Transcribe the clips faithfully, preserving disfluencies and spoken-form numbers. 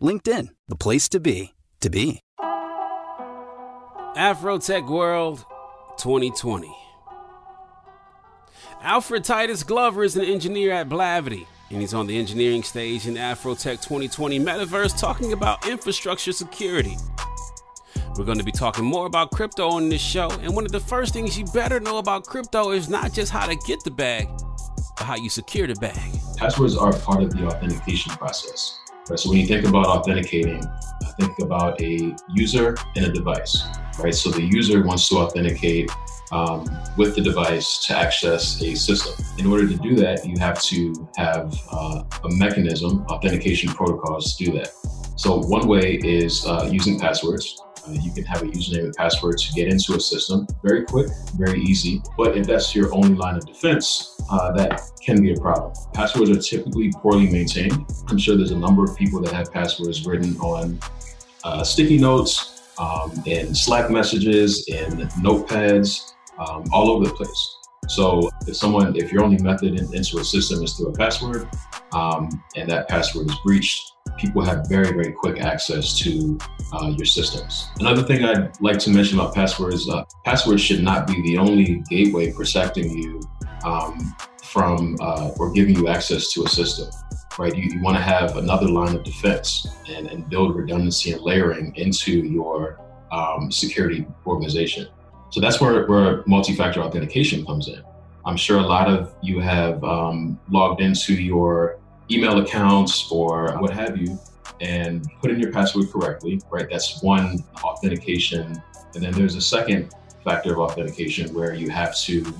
LinkedIn, the place to be, to be. AfroTech World twenty twenty. Alfred Titus Glover is an engineer at Blavity, and he's on the engineering stage in the AfroTech twenty twenty metaverse talking about infrastructure security. We're going to be talking more about crypto on this show, and one of the first things you better know about crypto is not just how to get the bag, but how you secure the bag. Passwords are part of the authentication process. Right, so when you think about authenticating, think about a user and a device, right? So the user wants to authenticate um, with the device to access a system. In order to do that, you have to have uh, a mechanism, authentication protocols to do that. So one way is uh, using passwords. Uh, you can have a username and password to get into a system. Very quick, very easy. But if that's your only line of defense, uh, that can be a problem. Passwords are typically poorly maintained. I'm sure there's a number of people that have passwords written on uh, sticky notes, um, and Slack messages, and notepads, um, all over the place. So if someone, if your only method in, into a system is through a password, um, and that password is breached, people have very, very quick access to uh, your systems. Another thing I'd like to mention about passwords, uh, passwords should not be the only gateway protecting you um, from uh, or giving you access to a system, right? You, you want to have another line of defense and, and build redundancy and layering into your um, security organization. So that's where, where multi-factor authentication comes in. I'm sure a lot of you have um, logged into your email accounts or what have you and put in your password correctly, right? That's one authentication. And then there's a second factor of authentication where you have to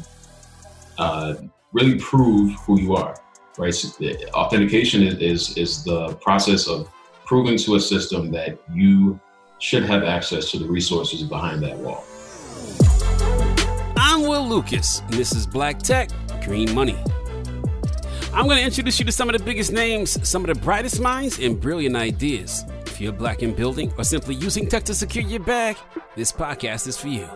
uh, really prove who you are, right? So the authentication is, is, is the process of proving to a system that you should have access to the resources behind that wall. I'm Will Lucas, and this is Black Tech, Green Money. I'm going to introduce you to some of the biggest names, some of the brightest minds, and brilliant ideas. If you're black in building or simply using tech to secure your bag, this podcast is for you.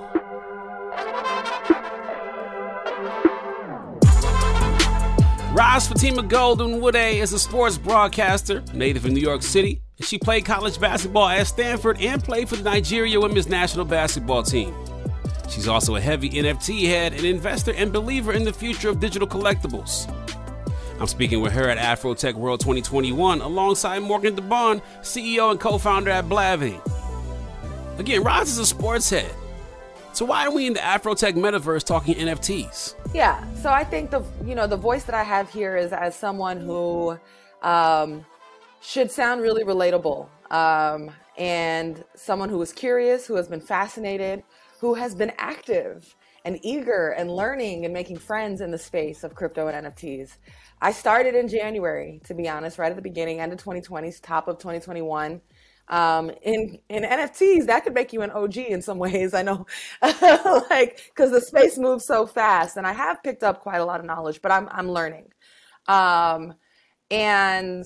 Roz Fatima Golden-Wooday is a sports broadcaster, native of New York City. She played college basketball at Stanford and played for the Nigeria women's national basketball team. She's also a heavy N F T head, an investor, and believer in the future of digital collectibles. I'm speaking with her at AfroTech World twenty twenty-one alongside Morgan DeBaun, C E O and co-founder at Blavity. Again, Roz is a sports head. So why are we in the AfroTech metaverse talking N F Ts? Yeah, so I think the you know the voice that I have here is as someone who um, should sound really relatable. Um, and someone who is curious, who has been fascinated, who has been active and eager and learning and making friends in the space of crypto and N F Ts. I started in January, to be honest, right at the beginning, end of twenty twenty, top of twenty twenty-one. Um, in, in N F Ts, that could make you an O G in some ways, I know, like, because the space moves so fast, and I have picked up quite a lot of knowledge, but I'm, I'm learning. Um, and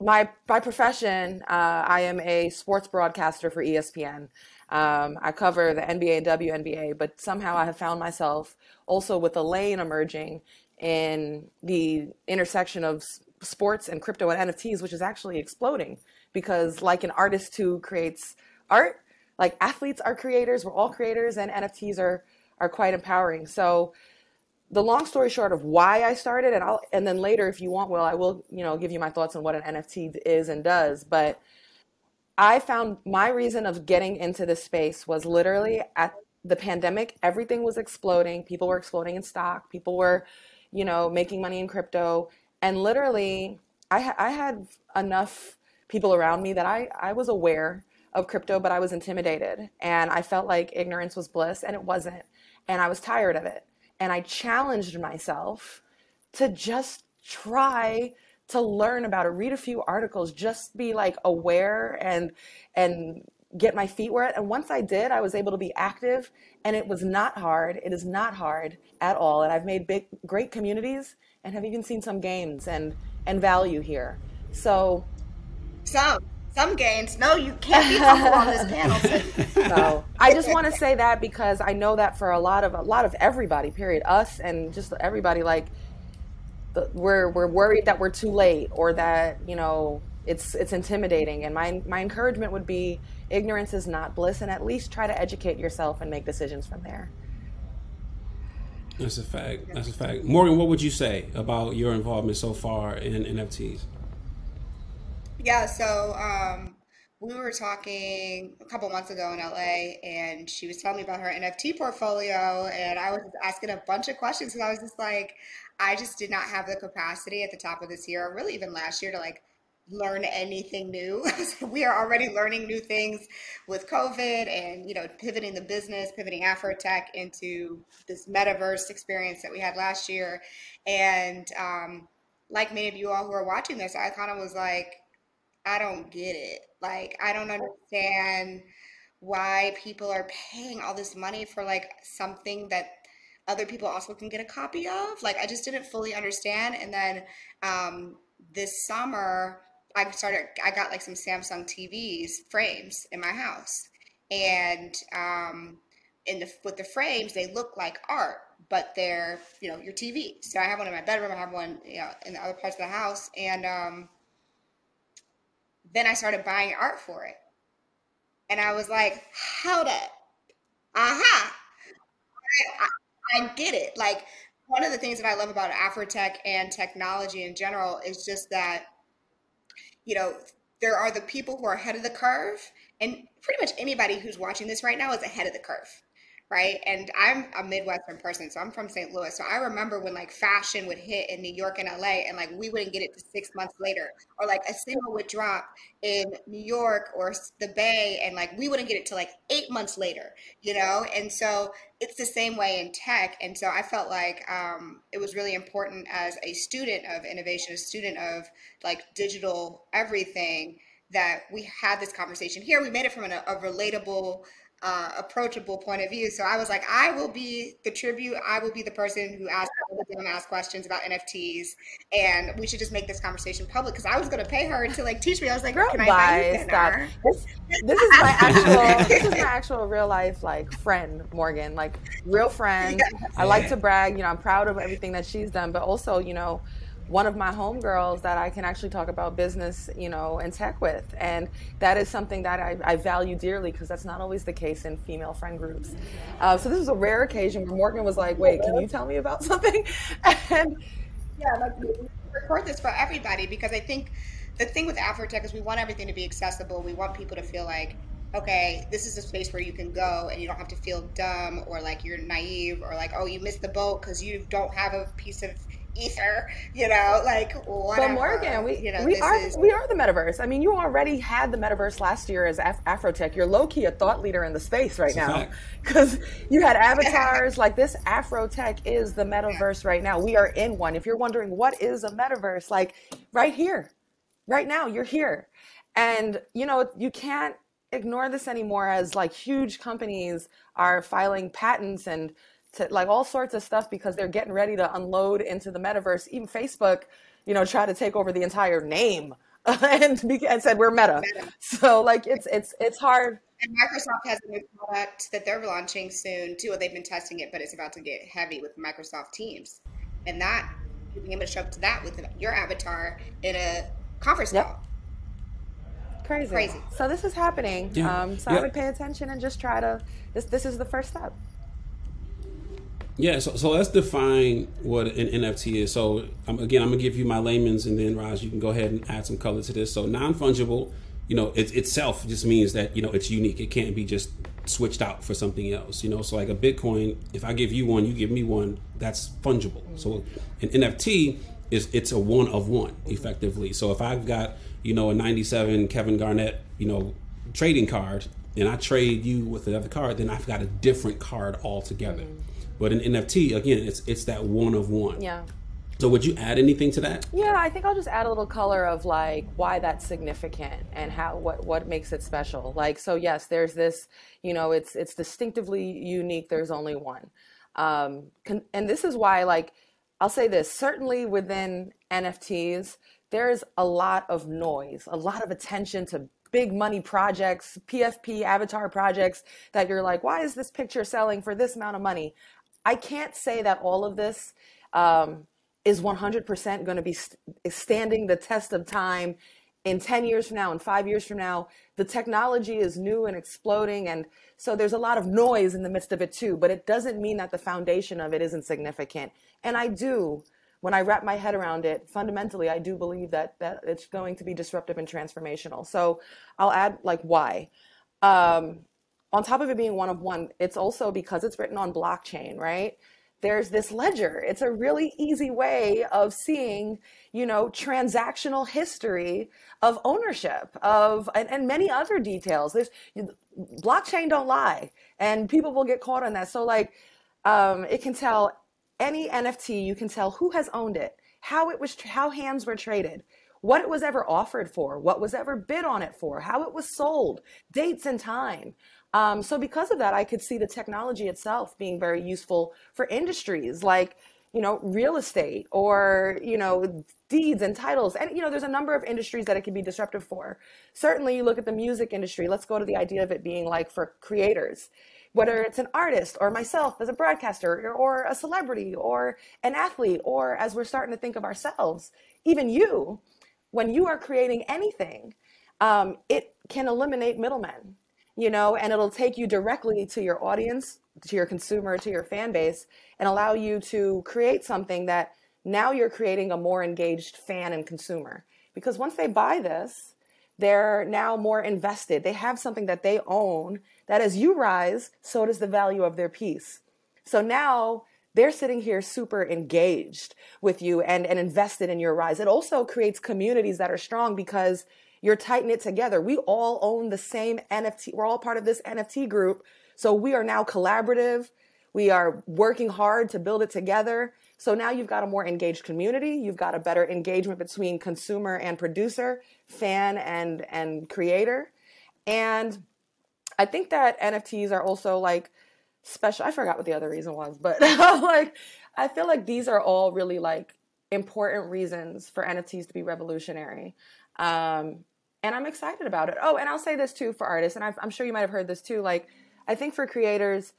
my, by profession, uh, I am a sports broadcaster for E S P N. Um, I cover the N B A and W N B A, but somehow I have found myself also with a lane emerging in the intersection of sports and crypto and N F Ts, which is actually exploding. Because like an artist who creates art, like athletes are creators, we're all creators, and N F Ts are, are quite empowering. So the long story short of why I started, and I'll and then later if you want, Will, I will, you know, give you my thoughts on what an N F T is and does. But I found my reason of getting into this space was literally at the pandemic, everything was exploding, people were exploding in stock, people were, you know, making money in crypto. And literally, I ha I had enough people around me that I, I was aware of crypto, but I was intimidated and I felt like ignorance was bliss, and it wasn't. And I was tired of it. And I challenged myself to just try to learn about it, read a few articles, just be like aware and, and get my feet wet. And once I did, I was able to be active, and it was not hard. It is not hard at all. And I've made big, great communities and have even seen some gains and, and value here. So Some, some gains. No, you can't be humble on this panel. So I just want to say that because I know that for a lot of a lot of everybody, period, us and just everybody, like the, we're we're worried that we're too late or that, you know, it's it's intimidating. And my my encouragement would be ignorance is not bliss, and at least try to educate yourself and make decisions from there. That's a fact. That's a fact. Morgan, what would you say about your involvement so far in N F Ts? Yeah, so um, we were talking a couple months ago in L A, and she was telling me about her N F T portfolio, and I was asking a bunch of questions because I was just like, I just did not have the capacity at the top of this year, or really even last year, to like learn anything new. We are already learning new things with COVID and, you know, pivoting the business, pivoting AfroTech into this metaverse experience that we had last year. And um, like many of you all who are watching this, I kind of was like, I don't get it. Like, I don't understand why people are paying all this money for like something that other people also can get a copy of. Like, I just didn't fully understand. And then um, this summer I started, I got like some Samsung T Vs frames in my house, and um, in the, with the frames, they look like art, but they're, you know, your T V. So I have one in my bedroom. I have one, you know, in the other parts of the house. And, um, then I started buying art for it. And I was like, how that? Aha. I, I, I get it. Like, one of the things that I love about AfroTech and technology in general is just that, you know, there are the people who are ahead of the curve, and pretty much anybody who's watching this right now is ahead of the curve. Right. And I'm a Midwestern person, so I'm from Saint Louis. So I remember when like fashion would hit in New York and L A, and like we wouldn't get it to six months later, or like a single would drop in New York or the Bay, and like we wouldn't get it to like eight months later, you know. And so it's the same way in tech. And so I felt like um, it was really important as a student of innovation, a student of like digital everything, that we had this conversation here. We made it from an, a relatable Uh, approachable point of view. So I was like, I will be the tribute. I will be the person who asks ask questions about N F Ts, and we should just make this conversation public, because I was going to pay her to like teach me. I was like, girl, can I buy you this, this is my actual, this is my actual real life like friend, Morgan, like real friend. Yeah. I like to brag, you know, I'm proud of everything that she's done, but also, you know, one of my homegirls that I can actually talk about business, you know, and tech with. And that is something that I, I value dearly, because that's not always the case in female friend groups. Uh, so this was a rare occasion where Morgan was like, wait, can you tell me about something? And yeah, like, we record this for everybody, because I think the thing with AfroTech is we want everything to be accessible. We want people to feel like, okay, this is a space where you can go and you don't have to feel dumb or like you're naive or like, oh, you missed the boat because you don't have a piece of ether, you know, like whatever. But Morgan, we, you know, we are is... we are the metaverse. I mean, you already had the metaverse last year as Af- AfroTech. You're low-key a thought leader in the space right That's now because you had avatars like this. AfroTech is the metaverse right now. We are in one. If you're wondering what is a metaverse, like right here, right now, you're here. And, you know, you can't ignore this anymore as like huge companies are filing patents and to, like all sorts of stuff because they're getting ready to unload into the metaverse. Even Facebook, you know, tried to take over the entire name and, and said we're Meta. Meta. So like it's it's it's hard. And Microsoft has a new product that they're launching soon too. They've been testing it, but it's about to get heavy with Microsoft Teams, and that you're being able to show up to that with your avatar in a conference yep. call. Crazy. Crazy. So this is happening. Yeah. Um, so yeah. I would pay attention and just try to. This this is the first step. Yeah, so, so let's define what an N F T is. So um, again, I'm gonna give you my layman's, and then Roz, you can go ahead and add some color to this. So non-fungible, you know, it, itself just means that, you know, it's unique. It can't be just switched out for something else, you know. So like a Bitcoin, if I give you one, you give me one, that's fungible. So an N F T is it's a one of one, effectively. So if I've got, you know, a ninety-seven Kevin Garnett, you know, trading card, and I trade you with another card, then I've got a different card altogether. Mm-hmm. But an N F T, again, it's it's that one of one. Yeah. So would you add anything to that? Yeah, I think I'll just add a little color of like why that's significant and how what what makes it special. Like, so yes, there's this, you know, it's it's distinctively unique. There's only one, um, con- and this is why. Like, I'll say this. Certainly within N F Ts, there is a lot of noise, a lot of attention to big money projects, P F P avatar projects that you're like, why is this picture selling for this amount of money? I can't say that all of this um, is one hundred percent going to be st- standing the test of time in ten years from now, in five years from now. The technology is new and exploding. And so there's a lot of noise in the midst of it too, but it doesn't mean that the foundation of it isn't significant. And I do, when I wrap my head around it, fundamentally, I do believe that, that it's going to be disruptive and transformational. So I'll add like why. Um, On top of it being one of one, it's also because it's written on blockchain, right? There's this ledger. It's a really easy way of seeing, you know, transactional history of ownership of, and, and many other details. There's blockchain don't lie, and people will get caught on that. So like, um, it can tell any N F T, you can tell who has owned it, how it was, how hands were traded, what it was ever offered for, what was ever bid on it for, how it was sold, dates and time. Um, so because of that, I could see the technology itself being very useful for industries like, you know, real estate or, you know, deeds and titles. And, you know, there's a number of industries that it can be disruptive for. Certainly, you look at the music industry. Let's go to the idea of it being like for creators, whether it's an artist or myself as a broadcaster or, or a celebrity or an athlete, or as we're starting to think of ourselves, even you. When you are creating anything, um, it can eliminate middlemen, you know, and it'll take you directly to your audience, to your consumer, to your fan base, and allow you to create something that now you're creating a more engaged fan and consumer. Because once they buy this, they're now more invested. They have something that they own that as you rise, so does the value of their piece. So now they're sitting here super engaged with you and, and invested in your rise. It also creates communities that are strong because you're tight-knit together. We all own the same N F T. We're all part of this N F T group. So we are now collaborative. We are working hard to build it together. So now you've got a more engaged community. You've got a better engagement between consumer and producer, fan and, and creator. And I think that N F Ts are also like, special. I forgot what the other reason was, but like, I feel like these are all really like important reasons for N F Ts to be revolutionary. Um, and I'm excited about it. Oh, and I'll say this too for artists. And I've, I'm sure you might've heard this too. Like, I think for creators,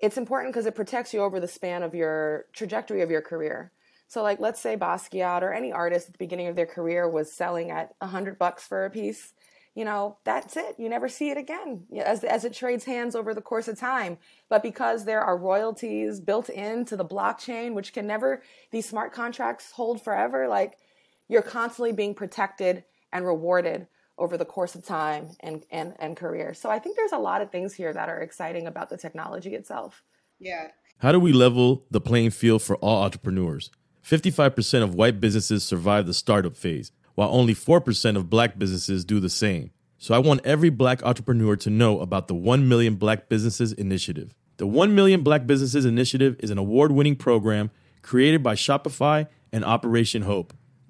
it's important because it protects you over the span of your trajectory of your career. So like, let's say Basquiat or any artist at the beginning of their career was selling at a hundred bucks for a piece. You know, that's it. You never see it again as as it trades hands over the course of time. But because there are royalties built into the blockchain, which can never, these smart contracts hold forever, like you're constantly being protected and rewarded over the course of time and, and, and career. So I think there's a lot of things here that are exciting about the technology itself. Yeah. How do we level the playing field for all entrepreneurs? fifty-five percent of white businesses survive the startup phase, while only four percent of black businesses do the same. So I want every black entrepreneur to know about the one million Black Businesses Initiative. The one million Black Businesses Initiative is an award-winning program created by Shopify and Operation Hope.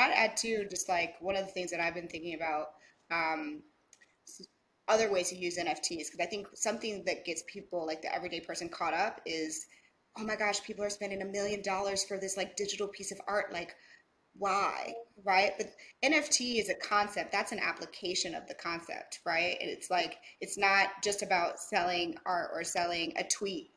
I'd add too, just like one of the things that I've been thinking about, um, other ways to use N F Ts, because I think something that gets people, like the everyday person, caught up is, oh my gosh, people are spending a million dollars for this like digital piece of art, like why, right? But N F T is a concept, that's an application of the concept, right? And it's like, it's not just about selling art or selling a tweet,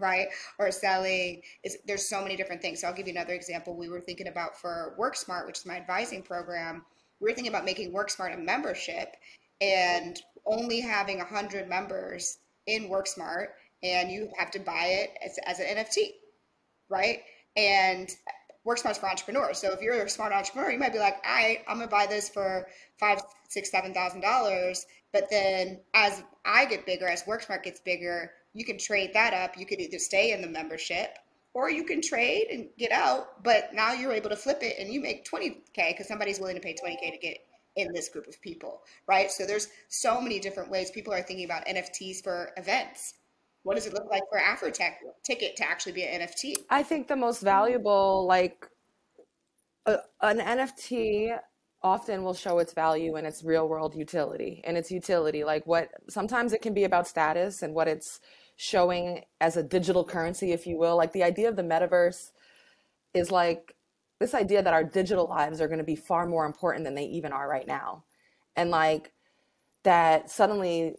right? Or selling, is, there's so many different things. So I'll give you another example. We were thinking about for WorkSmart, which is my advising program, we were thinking about making WorkSmart a membership and only having one hundred members in WorkSmart, and you have to buy it as, as an N F T, right? And WorkSmart's for entrepreneurs. So if you're a smart entrepreneur, you might be like, all right, I'm gonna buy this for five, six, seven thousand dollars. But then as I get bigger, as WorkSmart gets bigger, you can trade that up. You could either stay in the membership or you can trade and get out, but now you're able to flip it and you make twenty K because somebody's willing to pay twenty K to get in this group of people, right? So there's so many different ways people are thinking about N F Ts for events. What does it look like for AfroTech ticket to actually be an N F T? I think the most valuable, like uh, an N F T often will show its value in its real world utility and its utility. Like what, sometimes it can be about status and what it's showing as a digital currency, if you will. Like the idea of the metaverse is like this idea that our digital lives are going to be far more important than they even are right now. And like that suddenly,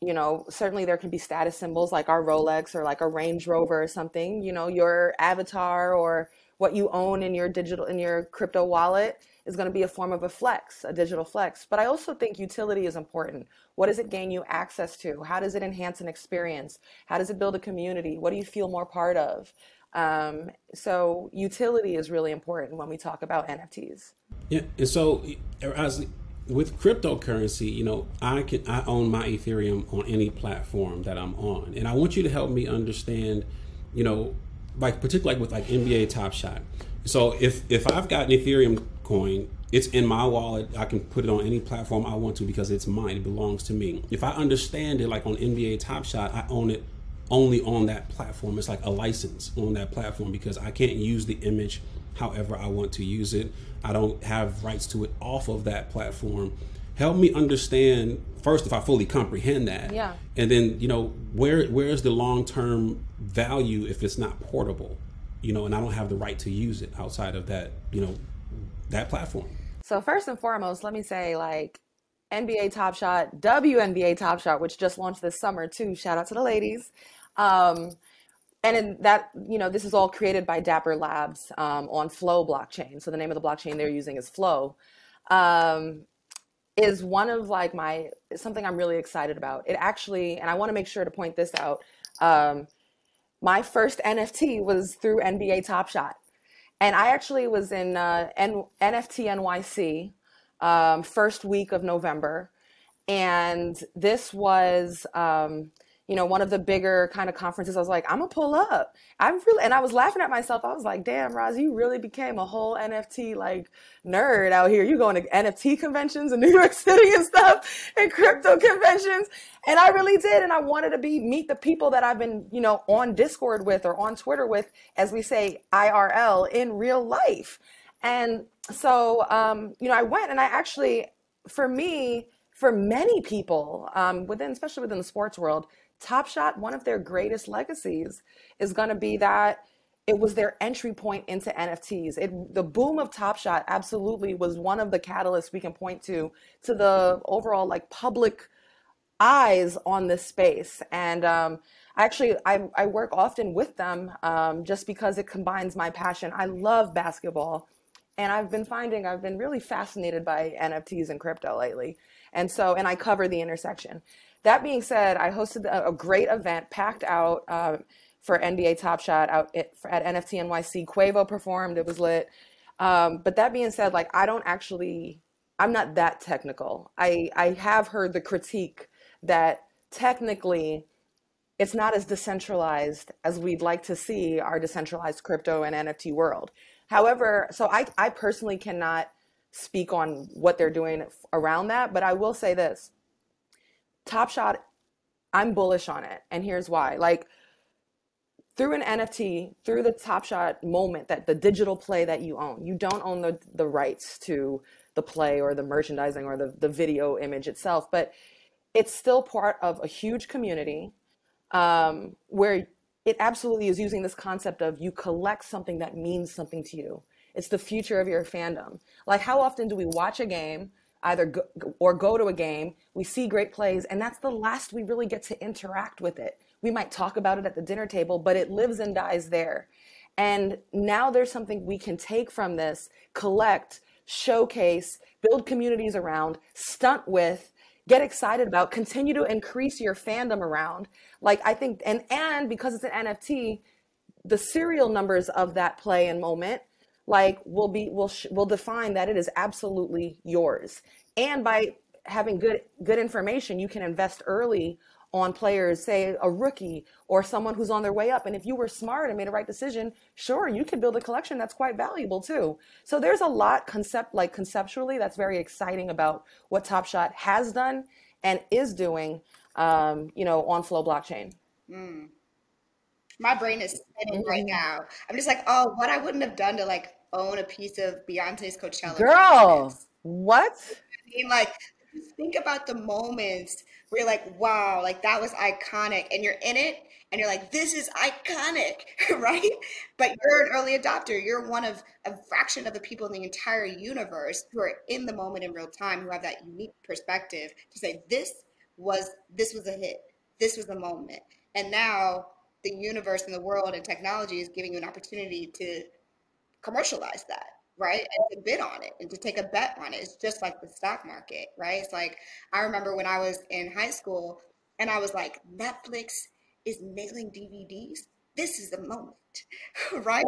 you know, certainly there can be status symbols like our Rolex or like a Range Rover or something, you know, your avatar or what you own in your digital, in your crypto wallet is going to be a form of a flex, a digital flex. But I also think utility is important. What does it gain you access to? How does it enhance an experience? How does it build a community? What do you feel more part of? Um, so utility is really important when we talk about N F Ts. Yeah, and so as with cryptocurrency, you know, I can I own my Ethereum on any platform that I'm on, and I want you to help me understand, you know, like particularly with like N B A Top Shot. So if if I've got an Ethereum coin, it's in my wallet. I can put it on any platform I want to because it's mine. It belongs to me. If I understand it, like on N B A Top Shot, I own it only on that platform. It's like a license on that platform because I can't use the image however I want to use it. I don't have rights to it off of that platform. Help me understand first if I fully comprehend that. Yeah. And then, you know, where where is the long-term value if it's not portable, you know, and I don't have the right to use it outside of that, you know, that platform. So first and foremost, let me say, like, N B A Top Shot, W N B A Top Shot, which just launched this summer too. Shout out to the ladies. Um, and in that, you know, this is all created by Dapper Labs um, on Flow blockchain. So the name of the blockchain they're using is Flow. Um, is one of like my, something I'm really excited about. It actually, and I want to make sure to point this out. Um, my first N F T was through N B A Top Shot. And I actually was in uh, N- N F T N Y C um, first week of November. And this was, um, you know, one of the bigger kind of conferences. I was like, I'm gonna pull up. I'm really, and I was laughing at myself. I was like, damn, Roz, you really became a whole N F T like nerd out here. You going to N F T conventions in New York City and stuff, and crypto conventions. And I really did. And I wanted to be, meet the people that I've been, you know, on Discord with or on Twitter with, as we say, I R L, in real life. And so, um, you know, I went, and I actually, for me, for many people, um, within, especially within the sports world, Top Shot, one of their greatest legacies is going to be that it was their entry point into N F Ts. It, the boom of Top Shot absolutely was one of the catalysts we can point to, to the overall like public eyes on this space. And um, I actually, I, I work often with them um, just because it combines my passion. I love basketball, and I've been finding, I've been really fascinated by N F Ts and crypto lately. And so, and I cover the intersection. That being said, I hosted a great event packed out uh, for N B A Top Shot out at, at N F T N Y C. Quavo performed. It was lit. Um, but that being said, like, I don't actually, I'm not that technical. I, I have heard the critique that technically it's not as decentralized as we'd like to see our decentralized crypto and N F T world. However, so I, I personally cannot speak on what they're doing around that, but I will say this. Top Shot, I'm bullish on it. And here's why. Like, through an N F T, through the Top Shot moment, that the digital play that you own, you don't own the, the rights to the play or the merchandising or the, the video image itself, but it's still part of a huge community um, where it absolutely is using this concept of you collect something that means something to you. It's the future of your fandom. Like, how often do we watch a game either go, or go to a game, we see great plays, and that's the last we really get to interact with it. We might talk about it at the dinner table, but it lives and dies there. And now there's something we can take from this, collect, showcase, build communities around, stunt with, get excited about, continue to increase your fandom around. Like, I think, and, and because it's an N F T, the serial numbers of that play and moment like we'll be, we'll, we'll define that it is absolutely yours. And by having good, good information, you can invest early on players, say a rookie or someone who's on their way up. And if you were smart and made a right decision, sure, you could build a collection that's quite valuable too. So there's a lot concept, like conceptually, that's very exciting about what Top Shot has done and is doing, um, you know, on Flow blockchain. Mm. My brain is spinning right now. I'm just like, oh, what I wouldn't have done to like own a piece of Beyonce's Coachella. Girl, what? I mean, like, think about the moments where you're like, wow, like that was iconic, and you're in it, and you're like, this is iconic, right? But you're an early adopter. You're one of a fraction of the people in the entire universe who are in the moment in real time, who have that unique perspective to say, this was this was a hit, this was the moment, and now the universe and the world and technology is giving you an opportunity to commercialize that, right? And to bid on it and to take a bet on it. It's just like the stock market, right? It's like, I remember when I was in high school and I was like, Netflix is nailing D V Ds. this is the moment, right?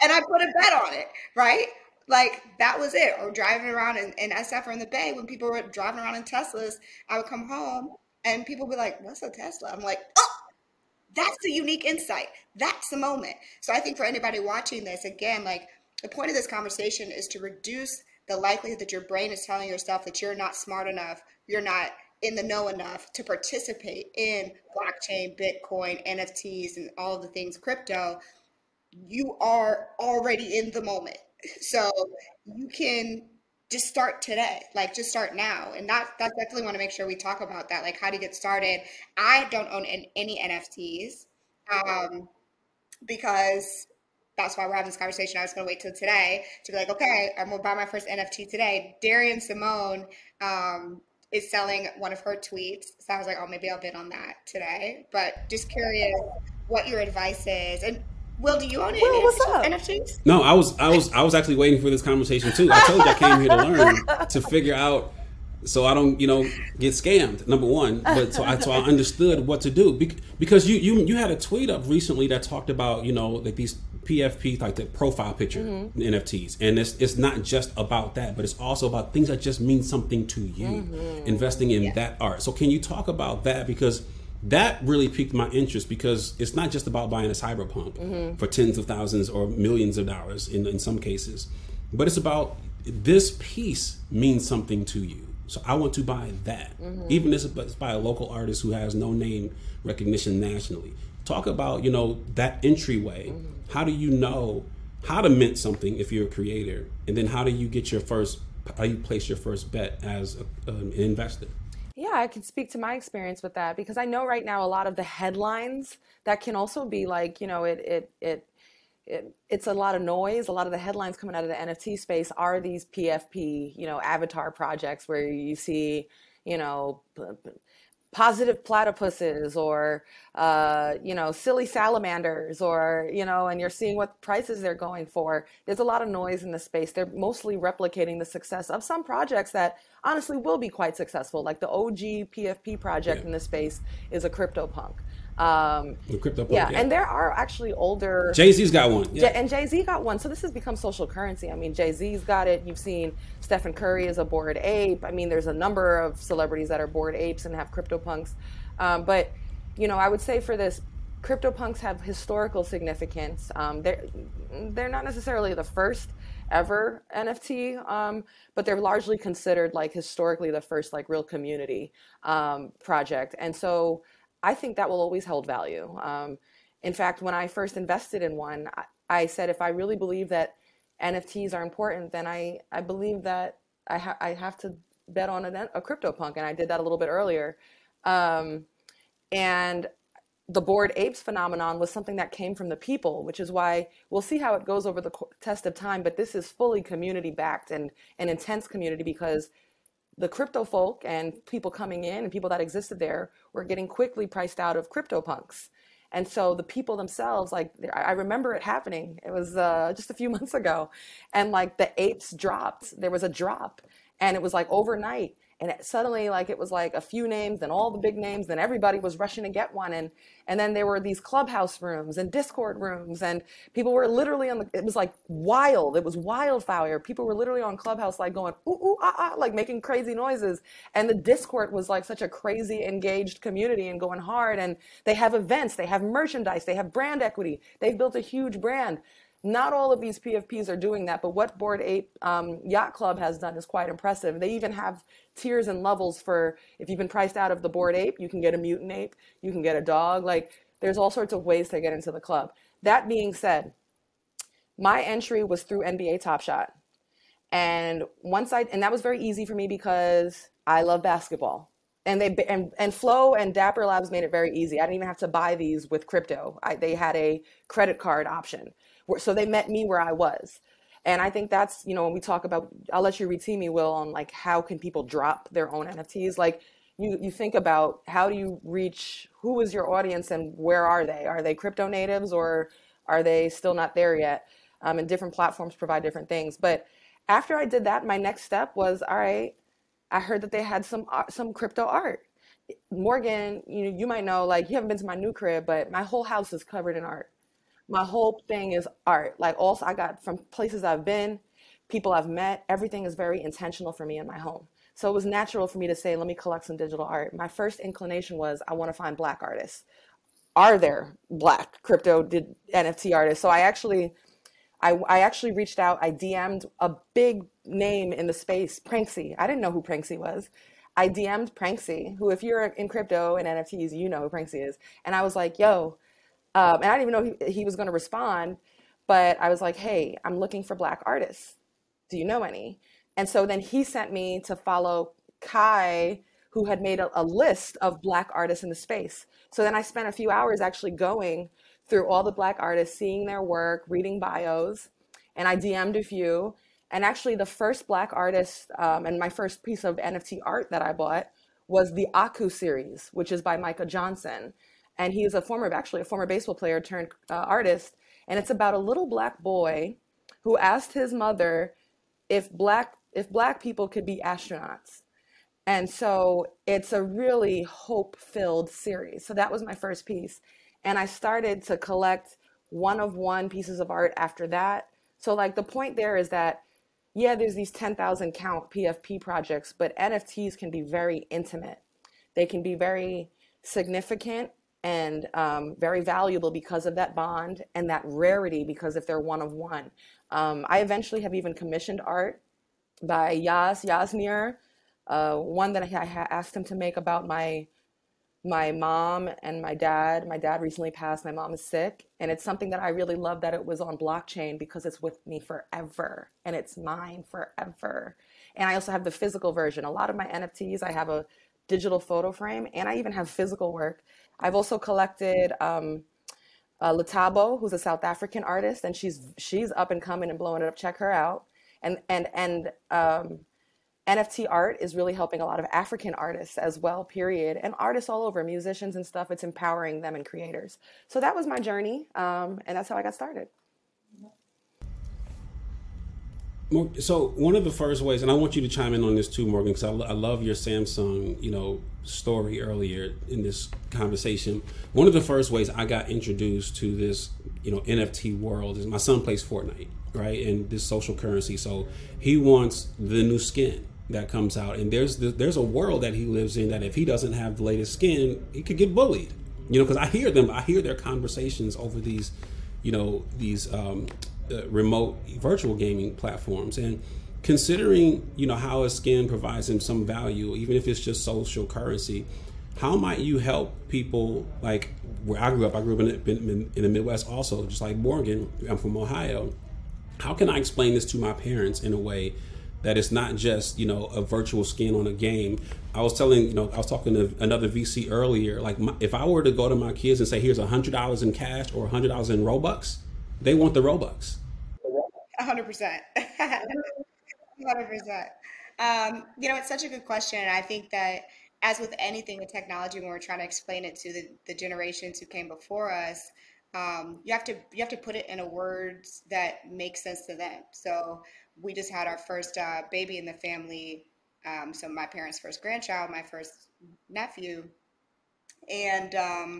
And I put a bet on it, right? Like that was it. Or driving around in, in S F or in the Bay, when people were driving around in Teslas, I would come home and people would be like, what's a Tesla? I'm like, oh, that's the unique insight. That's the moment. So I think for anybody watching this, again, like the point of this conversation is to reduce the likelihood that your brain is telling yourself that you're not smart enough, you're not in the know enough to participate in blockchain, Bitcoin, N F Ts, and all of the things crypto. You are already in the moment. So you can just start today, like just start now. And that, that's definitely want to make sure we talk about that, like how to get started. I don't own any N F Ts um, because that's why we're having this conversation. I was going to wait till today to be like, okay, I'm going to buy my first N F T today. Darian Simone um, is selling one of her tweets. So I was like, oh, maybe I'll bid on that today. But just curious what your advice is. And Will, do you own any Will, what's up? N F Ts? No, I was, I was, I was actually waiting for this conversation too. I told you I came here to learn, to figure out, so I don't, you know, get scammed. Number one, but so I, so I understood what to do Be- because you, you, you had a tweet up recently that talked about, you know, like these P F P, like the profile picture mm-hmm. N F Ts, and it's it's not just about that, but it's also about things that just mean something to you. Mm-hmm. Investing in yeah. that art. So can you talk about that, because that really piqued my interest, because it's not just about buying a cyberpunk mm-hmm. for tens of thousands or millions of dollars in, in some cases, but it's about this piece means something to you. So I want to buy that, mm-hmm. even if it's by a local artist who has no name recognition nationally. Talk about, you know, that entryway. Mm-hmm. How do you know how to mint something if you're a creator? And then how do you get your first, how you place your first bet as a, um, an investor? Yeah, I can speak to my experience with that, because I know right now a lot of the headlines that can also be like, you know, it it it, it it's a lot of noise. A lot of the headlines coming out of the N F T space are these P F P, you know, avatar projects where you see, you know, positive platypuses or, uh, you know, silly salamanders or, you know, and you're seeing what prices they're going for. There's a lot of noise in the space. They're mostly replicating the success of some projects that honestly will be quite successful. Like the O G P F P project yeah. in the space is a CryptoPunk. Um, the CryptoPunk, yeah, yeah, and there are actually older. Jay-Z's got one. Yeah. J- and Jay-Z got one. So this has become social currency. I mean, Jay-Z's got it. You've seen Stephen Curry is a Bored Ape. I mean, there's a number of celebrities that are Bored Apes and have CryptoPunks. Um, but, you know, I would say for this, CryptoPunks have historical significance. Um, they're, they're not necessarily the first ever N F T, um, but they're largely considered like historically the first like real community um, project. And so I think that will always hold value. Um, in fact, when I first invested in one, I, I said, if I really believe that N F Ts are important, then I, I believe that I, ha- I have to bet on a, a CryptoPunk. And I did that a little bit earlier. Um, and the Bored Apes phenomenon was something that came from the people, which is why we'll see how it goes over the test of time. But this is fully community backed and an intense community, because the crypto folk and people coming in and people that existed there were getting quickly priced out of CryptoPunks. And so the people themselves, like, I remember it happening. It was uh, just a few months ago. And like the apes dropped, there was a drop, and it was like overnight. And it suddenly, like, it was like a few names, then all the big names, then everybody was rushing to get one. And, and then there were these clubhouse rooms and Discord rooms, and people were literally on the, it was like wild. It was wildfire. People were literally on Clubhouse, like going, ooh, ooh, ah, ah, like making crazy noises. And the Discord was like such a crazy engaged community and going hard. And they have events, they have merchandise, they have brand equity. They've built a huge brand. Not all of these P F Ps are doing that, but what Bored Ape um, Yacht Club has done is quite impressive. They even have tiers and levels for, if you've been priced out of the Bored Ape, you can get a mutant ape, you can get a dog. Like, there's all sorts of ways to get into the club. That being said, my entry was through N B A Top Shot. And once I, and that was very easy for me because I love basketball. And they and, and Flow and Dapper Labs made it very easy. I didn't even have to buy these with crypto. I, they had a credit card option. So they met me where I was. And I think that's, you know, when we talk about, I'll let you reteam me, Will, on like, how can people drop their own N F Ts? Like, you, you think about, how do you reach, who is your audience and where are they? Are they crypto natives, or are they still not there yet? Um, and different platforms provide different things. But after I did that, my next step was, all right, I heard that they had some some crypto art. Morgan, you know, you might know, like, you haven't been to my new crib, but my whole house is covered in art. My whole thing is art. Like, also, I got from places I've been, people I've met, everything is very intentional for me in my home. So it was natural for me to say, let me collect some digital art. My first inclination was, I want to find Black artists. Are there Black crypto did N F T artists? So I actually, I, I actually reached out. I D M'd a big name in the space, Pranksy. I didn't know who Pranksy was. I D M'd Pranksy, who, if you're in crypto and N F Ts, you know who Pranksy is. And I was like, yo, um, and I didn't even know he, he was going to respond, but I was like, hey, I'm looking for Black artists. Do you know any? And so then he sent me to follow Kai, who had made a, a list of Black artists in the space. So then I spent a few hours actually going through all the Black artists, seeing their work, reading bios, and I D M'd a few. And actually the first Black artist um, and my first piece of N F T art that I bought was the Aku series, which is by Micah Johnson. And he is a former, actually a former baseball player turned uh, artist. And it's about a little Black boy who asked his mother if black, if black people could be astronauts. And so it's a really hope-filled series. So that was my first piece. And I started to collect one-of-one pieces of art after that. So like the point there is that, yeah, there's these ten thousand count P F P projects, but N F Ts can be very intimate. They can be very significant and um, very valuable because of that bond and that rarity, because if they're one-of-one. Um, I eventually have even commissioned art by Yas Yasnir, uh, one that I ha asked him to make about my my mom and my dad. My dad recently passed. My mom is sick. And it's something that I really love that it was on blockchain because it's with me forever and it's mine forever. And I also have the physical version. A lot of my N F Ts, I have a digital photo frame and I even have physical work. I've also collected um, uh, Letabo, who's a South African artist, and she's she's up and coming and blowing it up. Check her out. And, and, and um, N F T art is really helping a lot of African artists as well, period. And artists all over, musicians and stuff, it's empowering them and creators. So that was my journey, um, and that's how I got started. So one of the first ways, and I want you to chime in on this too, Morgan, because I, I love your Samsung, you know, story earlier in this conversation. One of the first ways I got introduced to this, you know, N F T world is my son plays Fortnite, right? And this social currency. So he wants the new skin that comes out, and there's the, there's a world that he lives in that if he doesn't have the latest skin, he could get bullied, you know, because I hear them, I hear their conversations over these, you know, these, um, Uh, remote virtual gaming platforms. And considering, you know, how a skin provides him some value, even if it's just social currency, how might you help people? Like where I grew up, I grew up in, in, in the Midwest also, just like Morgan, I'm from Ohio. How can I explain this to my parents in a way that it's not just, you know, a virtual skin on a game? I was telling, you know, I was talking to another V C earlier, like my, if I were to go to my kids and say, here's one hundred dollars in cash or one hundred dollars in Robux, they want the Robux. one hundred percent. one hundred percent. Um, you know, it's such a good question. And I think that as with anything with technology, when we're trying to explain it to the, the generations who came before us, um, you have to you have to put it in a words that makes sense to them. So we just had our first uh, baby in the family. Um, so my parents' first grandchild, my first nephew. And, um,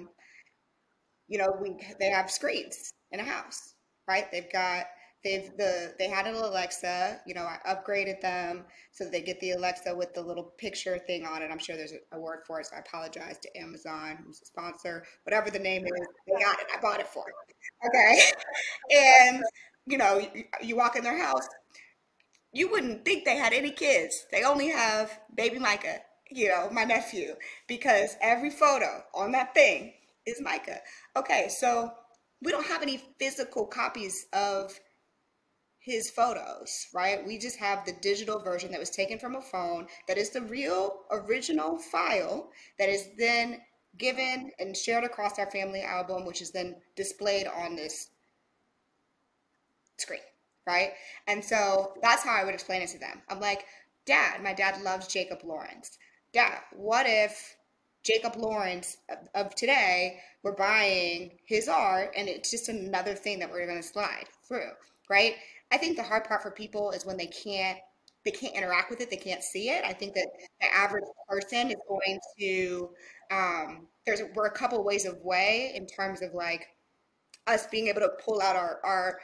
you know, we they have screens in a house, right? They've got They've the they had an Alexa, you know, I upgraded them so that they get the Alexa with the little picture thing on it. I'm sure there's a word for it, so I apologize to Amazon, who's a sponsor, whatever the name is, they got it. I bought it for them. Okay. And, you know, you, you walk in their house, you wouldn't think they had any kids. They only have baby Micah, you know, my nephew, because every photo on that thing is Micah. Okay, so we don't have any physical copies of his photos, right? We just have the digital version that was taken from a phone that is the real original file that is then given and shared across our family album, which is then displayed on this screen, right? And so that's how I would explain it to them. I'm like, Dad, my dad loves Jacob Lawrence. Dad, what if Jacob Lawrence of, of today were buying his art and it's just another thing that we're gonna slide through, right? I think the hard part for people is when they can't they can't interact with it, they can't see it. I think that the average person is going to, um, there's, we're a couple ways of way in terms of like us being able to pull out our, our,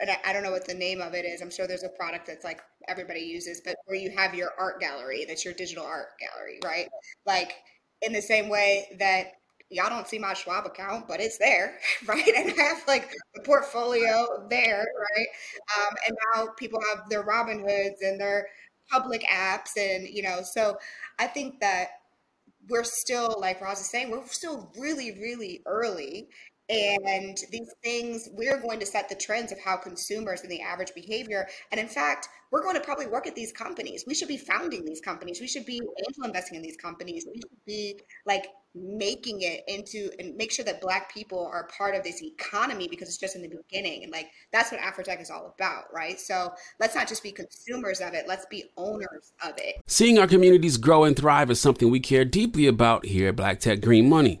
and I, I don't know what the name of it is. I'm sure there's a product that's like everybody uses, but where you have your art gallery, that's your digital art gallery, right? Like in the same way that y'all don't see my Schwab account, but it's there, right? And I have like the portfolio there, right? Um, and now people have their Robinhoods and their public apps. And, you know, so I think that we're still, like Roz is saying, we're still really, really early. And these things, we're going to set the trends of how consumers and the average behavior. And in fact, we're going to probably work at these companies. We should be founding these companies. We should be angel investing in these companies. We should be like making it into, and make sure that Black people are part of this economy, because it's just in the beginning. And like, that's what AfroTech is all about, right? So let's not just be consumers of it, let's be owners of it. Seeing our communities grow and thrive is something we care deeply about here at Black Tech Green Money.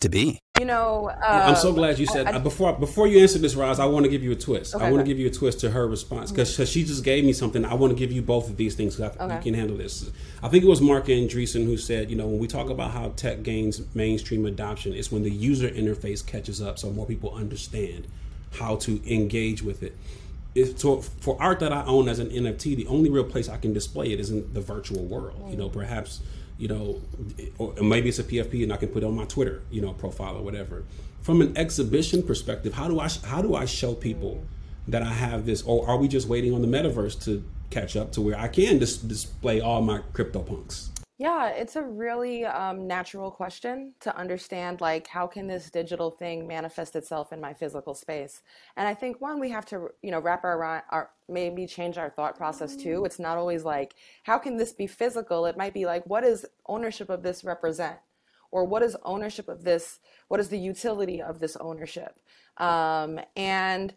to be. You know, uh, I'm so glad you said I, I, before before you answer this, Roz, I want to give you a twist. Okay, I want to give you a twist to her response, because mm-hmm. she just gave me something. I want to give you both of these things, because okay. you can handle this. I think it was Mark Andreessen who said, you know, when we talk about how tech gains mainstream adoption, it's when the user interface catches up so more people understand how to engage with it. If, so for art that I own as an N F T, the only real place I can display it is in the virtual world. Mm-hmm. You know, perhaps... you know, or maybe it's a P F P and I can put it on my Twitter, you know, profile or whatever. From an exhibition perspective, how do I how do I show people that I have this, or are we just waiting on the metaverse to catch up to where I can dis- display all my CryptoPunks? Yeah, it's a really um, natural question to understand, like, how can this digital thing manifest itself in my physical space? And I think, one, we have to, you know, wrap our, our maybe change our thought process too. It's not always like, how can this be physical? It might be like, what does ownership of this represent? Or what is ownership of this? What is the utility of this ownership? Um, and,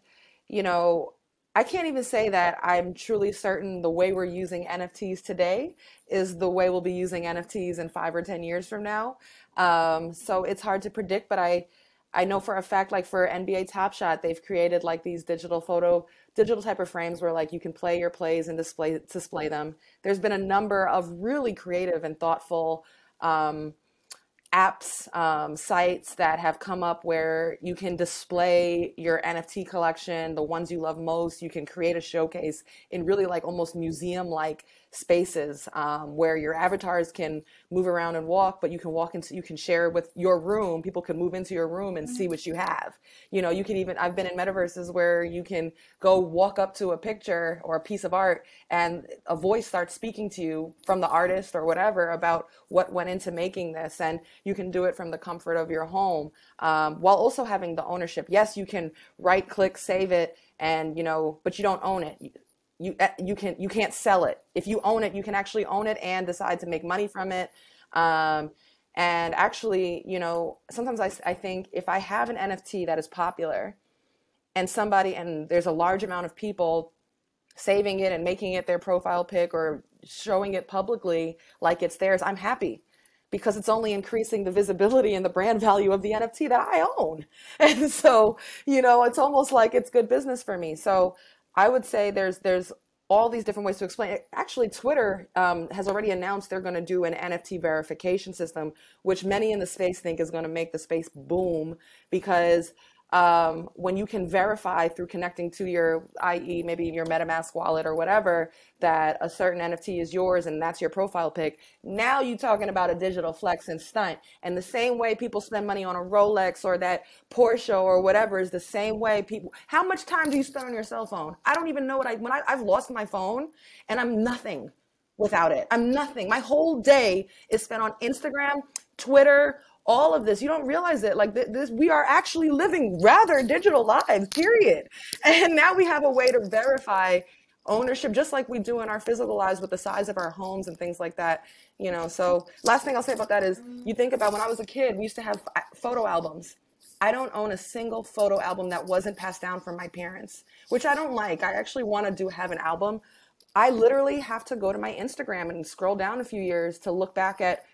you know, I can't even say that I'm truly certain the way we're using N F Ts today is the way we'll be using N F Ts in five or ten years from now. Um, so it's hard to predict, but I, I know for a fact, like for N B A Top Shot, they've created like these digital photo, digital type of frames where like you can play your plays and display, display them. There's been a number of really creative and thoughtful um, apps, um, sites that have come up where you can display your N F T collection, the ones you love most. You can create a showcase in really like almost museum-like spaces um, where your avatars can move around and walk, but you can walk into, you can share with your room. People can move into your room and see what you have. You know, you can even, I've been in metaverses where you can go walk up to a picture or a piece of art and a voice starts speaking to you from the artist or whatever about what went into making this. And you can do it from the comfort of your home um, while also having the ownership. Yes, you can right click, save it, and you know, but you don't own it. You, you can, you can't sell it. If you own it, you can actually own it and decide to make money from it. Um, and actually, you know, sometimes I, I think if I have an N F T that is popular and somebody, and there's a large amount of people saving it and making it their profile pic or showing it publicly like it's theirs, I'm happy, because it's only increasing the visibility and the brand value of the N F T that I own. And so, you know, it's almost like it's good business for me. So I would say there's there's all these different ways to explain it. Actually, Twitter um, has already announced they're going to do an N F T verification system, which many in the space think is going to make the space boom, because um, when you can verify through connecting to your, that is maybe your MetaMask wallet or whatever, that a certain N F T is yours and that's your profile pic, now you're talking about a digital flex and stunt. And the same way people spend money on a Rolex or that Porsche or whatever is the same way people, how much time do you spend on your cell phone? I don't even know what I, when I, I've lost my phone and I'm nothing without it. I'm nothing. My whole day is spent on Instagram, Twitter, all of this. You don't realize it. Like this, we are actually living rather digital lives, period. And now we have a way to verify ownership, just like we do in our physical lives with the size of our homes and things like that. You know, so last thing I'll say about that is, you think about when I was a kid, we used to have photo albums. I don't own a single photo album that wasn't passed down from my parents, which I don't like. I actually want to do have an album. I literally have to go to my Instagram and scroll down a few years to look back at,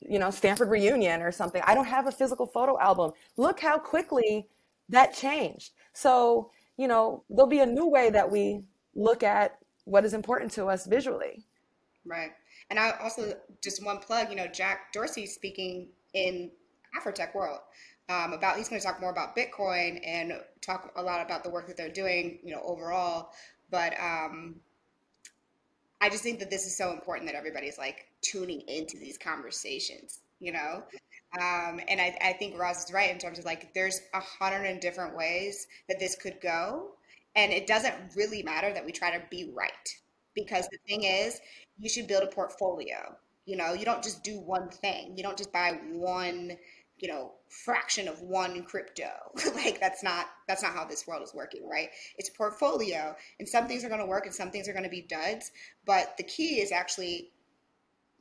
you know, Stanford reunion or something. I don't have a physical photo album. Look how quickly that changed. So, you know, there'll be a new way that we look at what is important to us visually. Right. And I also, just one plug, you know, Jack Dorsey's speaking in AfroTech World um, about, he's going to talk more about Bitcoin and talk a lot about the work that they're doing, you know, overall. But um, I just think that this is so important that everybody's like tuning into these conversations, you know? Um, and I, I think Roz is right in terms of like, there's a hundred and different ways that this could go. And it doesn't really matter that we try to be right, because the thing is, you should build a portfolio. You know, you don't just do one thing. You don't just buy one, you know, fraction of one crypto. Like that's not, that's not how this world is working, right? It's a portfolio, and some things are going to work and some things are going to be duds. But the key is actually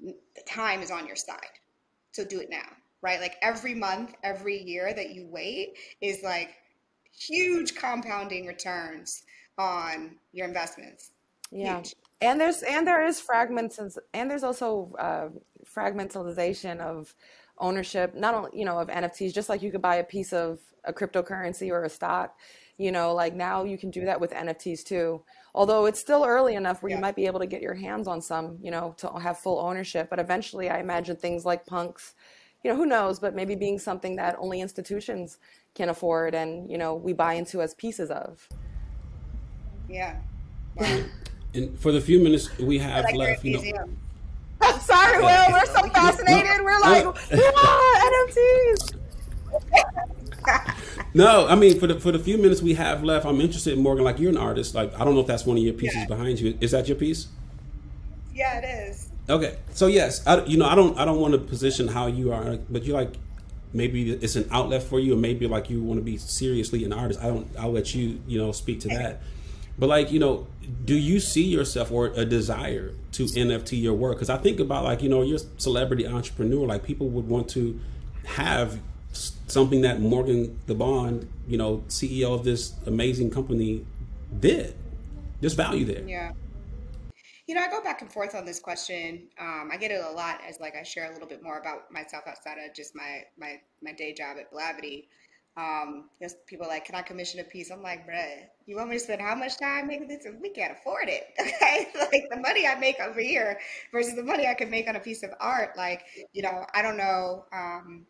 the time is on your side. So do it now, right? Like every month, every year that you wait is like huge compounding returns on your investments. Yeah. Huge. And there's, and there is fragments, and there's also uh, fragmentalization of ownership, not only, you know, of N F Ts, just like you could buy a piece of a cryptocurrency or a stock, you know, like now you can do that with N F Ts too. Although it's still early enough where yeah. you might be able to get your hands on some, you know, to have full ownership. But eventually I imagine things like punks, you know, who knows, but maybe being something that only institutions can afford and, you know, we buy into as pieces of. Yeah. Wow. And for the few minutes we have like left, you know, I'm sorry, Will, we're so fascinated. No, we're like, oh, N F Ts. No, I mean, for the, for the few minutes we have left, I'm interested in, Morgan, like you're an artist. Like, I don't know if that's one of your pieces yeah. behind you. Is that your piece? Yeah, it is. Okay. So yes, I, you know, I don't, I don't want to position how you are, but you like, maybe it's an outlet for you, or maybe like you want to be seriously an artist. I don't, I'll let you, you know, speak to that. But like, you know, do you see yourself or a desire to N F T your work? Because I think about like, you know, you're a celebrity entrepreneur, like people would want to have something that Morgan DeBaun, you know, C E O of this amazing company did. There's value there. Yeah. You know, I go back and forth on this question. Um, I get it a lot as like I share a little bit more about myself outside of just my my, my day job at Blavity. Um, there's people like, can I commission a piece? I'm like, bruh, you want me to spend how much time making this? We can't afford it. Okay. Like the money I make over here versus the money I could make on a piece of art. Like, you know, I don't know. Um,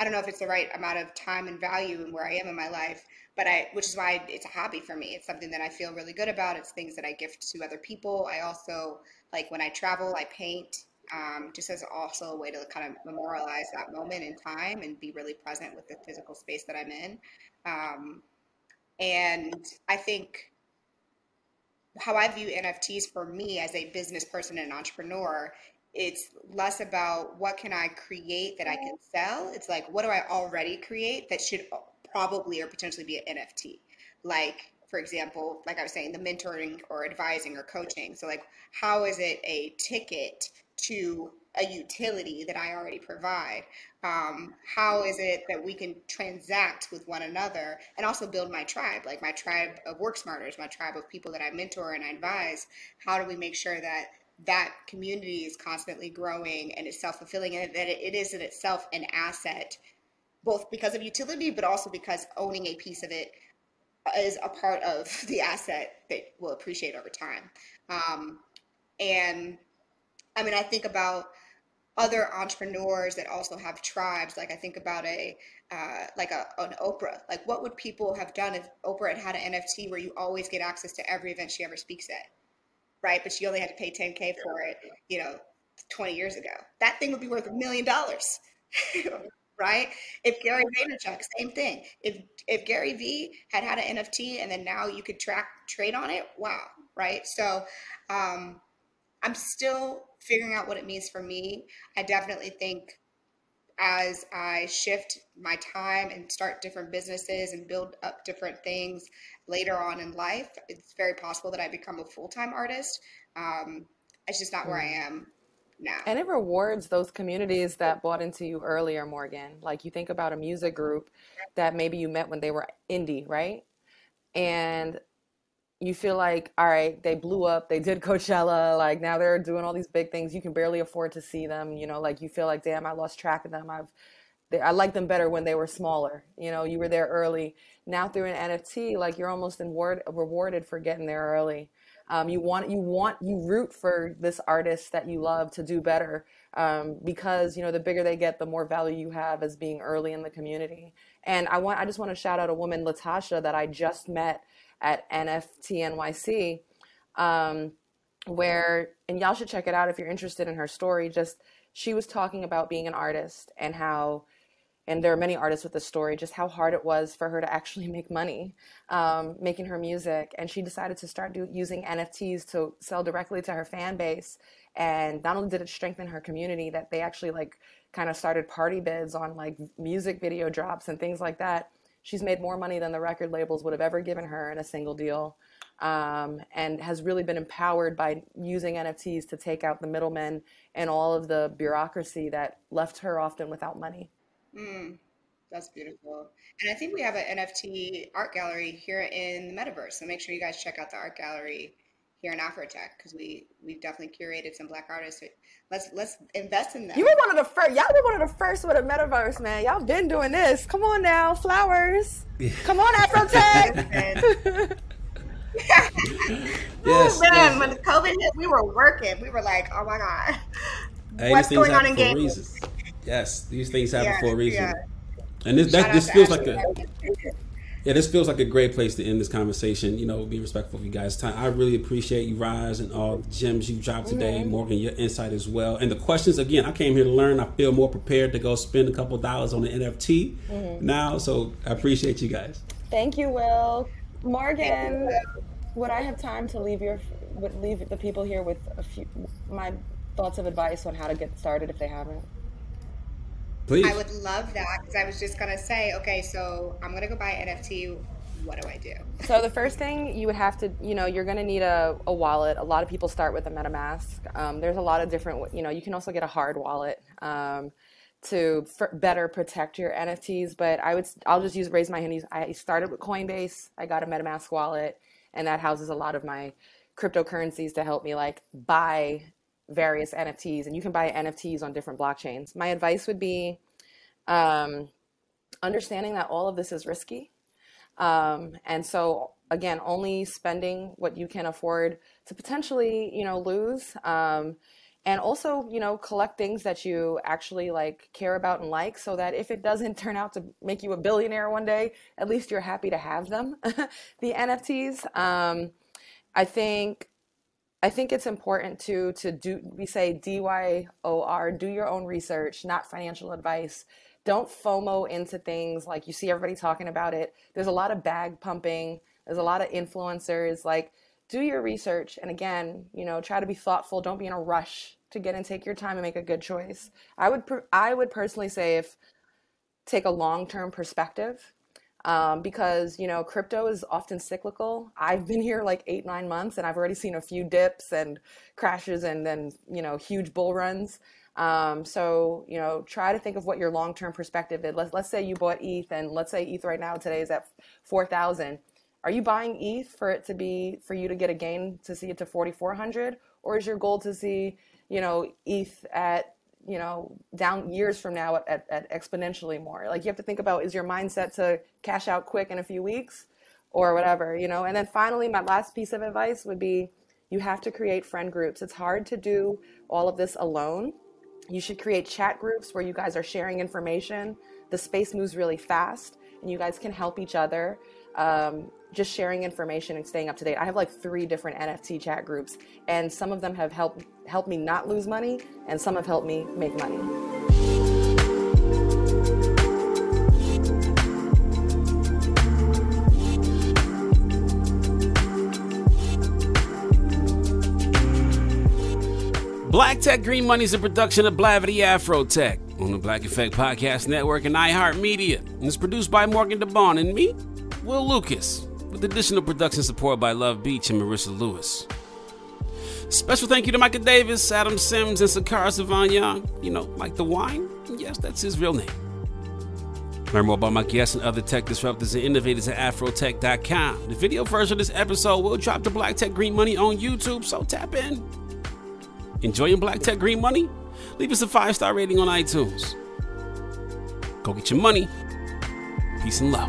I don't know if it's the right amount of time and value and where I am in my life, but I, which is why it's a hobby for me. It's something that I feel really good about. It's things that I gift to other people. I also, like when I travel, I paint, um, just as also a way to kind of memorialize that moment in time and be really present with the physical space that I'm in. Um, and I think how I view N F Ts for me as a business person and an entrepreneur, it's less about what can I create that I can sell. It's like, what do I already create that should probably or potentially be an N F T? Like, for example, like I was saying, the mentoring or advising or coaching. So like, how is it a ticket to a utility that I already provide? Um, how is it that we can transact with one another and also build my tribe, like my tribe of work smarters, my tribe of people that I mentor and I advise? How do we make sure that that community is constantly growing and is self-fulfilling, and that it is in itself an asset, both because of utility, but also because owning a piece of it is a part of the asset that will appreciate over time. Um, and I mean, I think about other entrepreneurs that also have tribes. Like I think about a, uh, like a, an Oprah, like what would people have done if Oprah had had an N F T where you always get access to every event she ever speaks at? Right? But she only had to pay ten K for it, you know, twenty years ago. That thing would be worth a million dollars, right? If Gary Vaynerchuk, same thing. If if Gary V had had an N F T and then now you could track trade on it, wow, right? So um, I'm still figuring out what it means for me. I definitely think as I shift my time and start different businesses and build up different things later on in life, it's very possible that I become a full-time artist. Um, it's just not where I am now. And it rewards those communities that bought into you earlier, Morgan. Like you think about a music group that maybe you met when they were indie, right? And you feel like, all right, they blew up, they did Coachella, like now they're doing all these big things. You can barely afford to see them, you know, like you feel like, damn, I lost track of them. I've, they, I liked them better when they were smaller. You know, you were there early. Now through an N F T, like you're almost reward, rewarded for getting there early. Um, you want, you want, you root for this artist that you love to do better um, because, you know, the bigger they get, the more value you have as being early in the community. And I want, I just want to shout out a woman, Latasha, that I just met at N F T N Y C, um, where, and y'all should check it out if you're interested in her story. Just, she was talking about being an artist and how, and there are many artists with this story, just how hard it was for her to actually make money, um, making her music. And she decided to start do, using N F Ts to sell directly to her fan base. And not only did it strengthen her community, that they actually like kind of started party bids on like music video drops and things like that. She's made more money than the record labels would have ever given her in a single deal, um, and has really been empowered by using N F Ts to take out the middlemen and all of the bureaucracy that left her often without money. Mm, that's beautiful. And I think we have an N F T art gallery here in the metaverse. So make sure you guys check out the art gallery here in AfroTech, because we we've definitely curated some Black artists. Let's let's invest in them. You were one of the first. Y'all were one of the first with a metaverse, man. Y'all been doing this. Come on now, flowers. Yeah. Come on, AfroTech. Yes, oh man, yes. When the COVID hit, we were working. We were like, oh my god, hey, what's going on in gaming? Yes, these things happen yeah, for a reason. Yeah. And this that, this feels Ashley. like a. Yeah, this feels like a great place to end this conversation. You know, be respectful of you guys' time. I really appreciate you, Roz, and all the gems you dropped today. Mm-hmm. Morgan, your insight as well. And the questions, again, I came here to learn. I feel more prepared to go spend a couple dollars on the N F T mm-hmm. now. So I appreciate you guys. Thank you, Will. Morgan, you, Will. Would I have time to leave your would leave the people here with a few my thoughts of advice on how to get started if they haven't? Please. I would love that, because I was just going to say, okay, so I'm going to go buy an N F T. What do I do? So the first thing you would have to, you know, you're going to need a, a wallet. A lot of people start with a MetaMask. Um, there's a lot of different, you know, you can also get a hard wallet um, to for better protect your N F Ts. But I would, I'll just use, raise my hand. I started with Coinbase. I got a MetaMask wallet, and that houses a lot of my cryptocurrencies to help me like buy various N F Ts, and you can buy N F Ts on different blockchains. My advice would be, um, understanding that all of this is risky. Um, and so again, only spending what you can afford to potentially, you know, lose, um, and also, you know, collect things that you actually like care about and like, so that if it doesn't turn out to make you a billionaire one day, at least you're happy to have them, the N F Ts. Um, I think, I think it's important to, to do, we say D Y O R, do your own research, not financial advice. Don't FOMO into things. Like, you see everybody talking about it. There's a lot of bag pumping. There's a lot of influencers. Like, do your research. And again, you know, try to be thoughtful. Don't be in a rush to get and take your time and make a good choice. I would, I would personally say if take a long-term perspective, um, because, you know, crypto is often cyclical. I've been here like eight, nine months and I've already seen a few dips and crashes and then, you know, huge bull runs. Um, so, you know, try to think of what your long-term perspective is. Let's, let's say you bought E T H, and let's say E T H right now today is at four thousand. Are you buying E T H for it to be, for you to get a gain to see it to forty-four hundred? Or is your goal to see, you know, E T H at, you know, down years from now at, at exponentially more? Like, you have to think about, is your mindset to cash out quick in a few weeks or whatever, you know? And then finally, my last piece of advice would be, you have to create friend groups. It's hard to do all of this alone. You should create chat groups where you guys are sharing information. The space moves really fast and you guys can help each other, um, just sharing information and staying up to date. I have like three different N F T chat groups, and some of them have helped, helped me not lose money, and some have helped me make money. Black Tech Green Money is a production of Blavity AfroTech on the Black Effect Podcast Network and iHeartMedia, and is produced by Morgan DeBaun and me, Will Lucas, with additional production support by Love Beach and Marissa Lewis. Special thank you to Micah Davis, Adam Sims, and Sakara Savanyan. You know, like the wine? Yes, that's his real name. Learn more about my guests and other tech disruptors and innovators at afrotech dot com. The video version of this episode will drop to Black Tech Green Money on YouTube, so tap in. Enjoying Black Tech Green Money? Leave us a five-star rating on iTunes. Go get your money. Peace and love.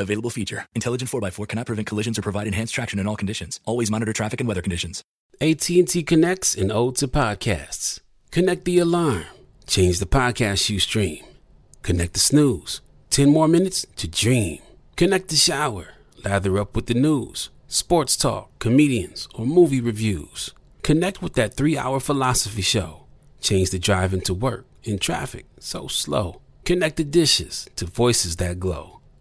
Available feature. Intelligent four by four cannot prevent collisions or provide enhanced traction in all conditions. Always monitor traffic and weather conditions. A T and T connects an ode to podcasts. Connect the alarm. Change the podcast you stream. Connect the snooze. Ten more minutes to dream. Connect the shower. Lather up with the news, sports talk, comedians, or movie reviews. Connect with that three-hour philosophy show. Change the drive into work in traffic so slow. Connect the dishes to voices that glow.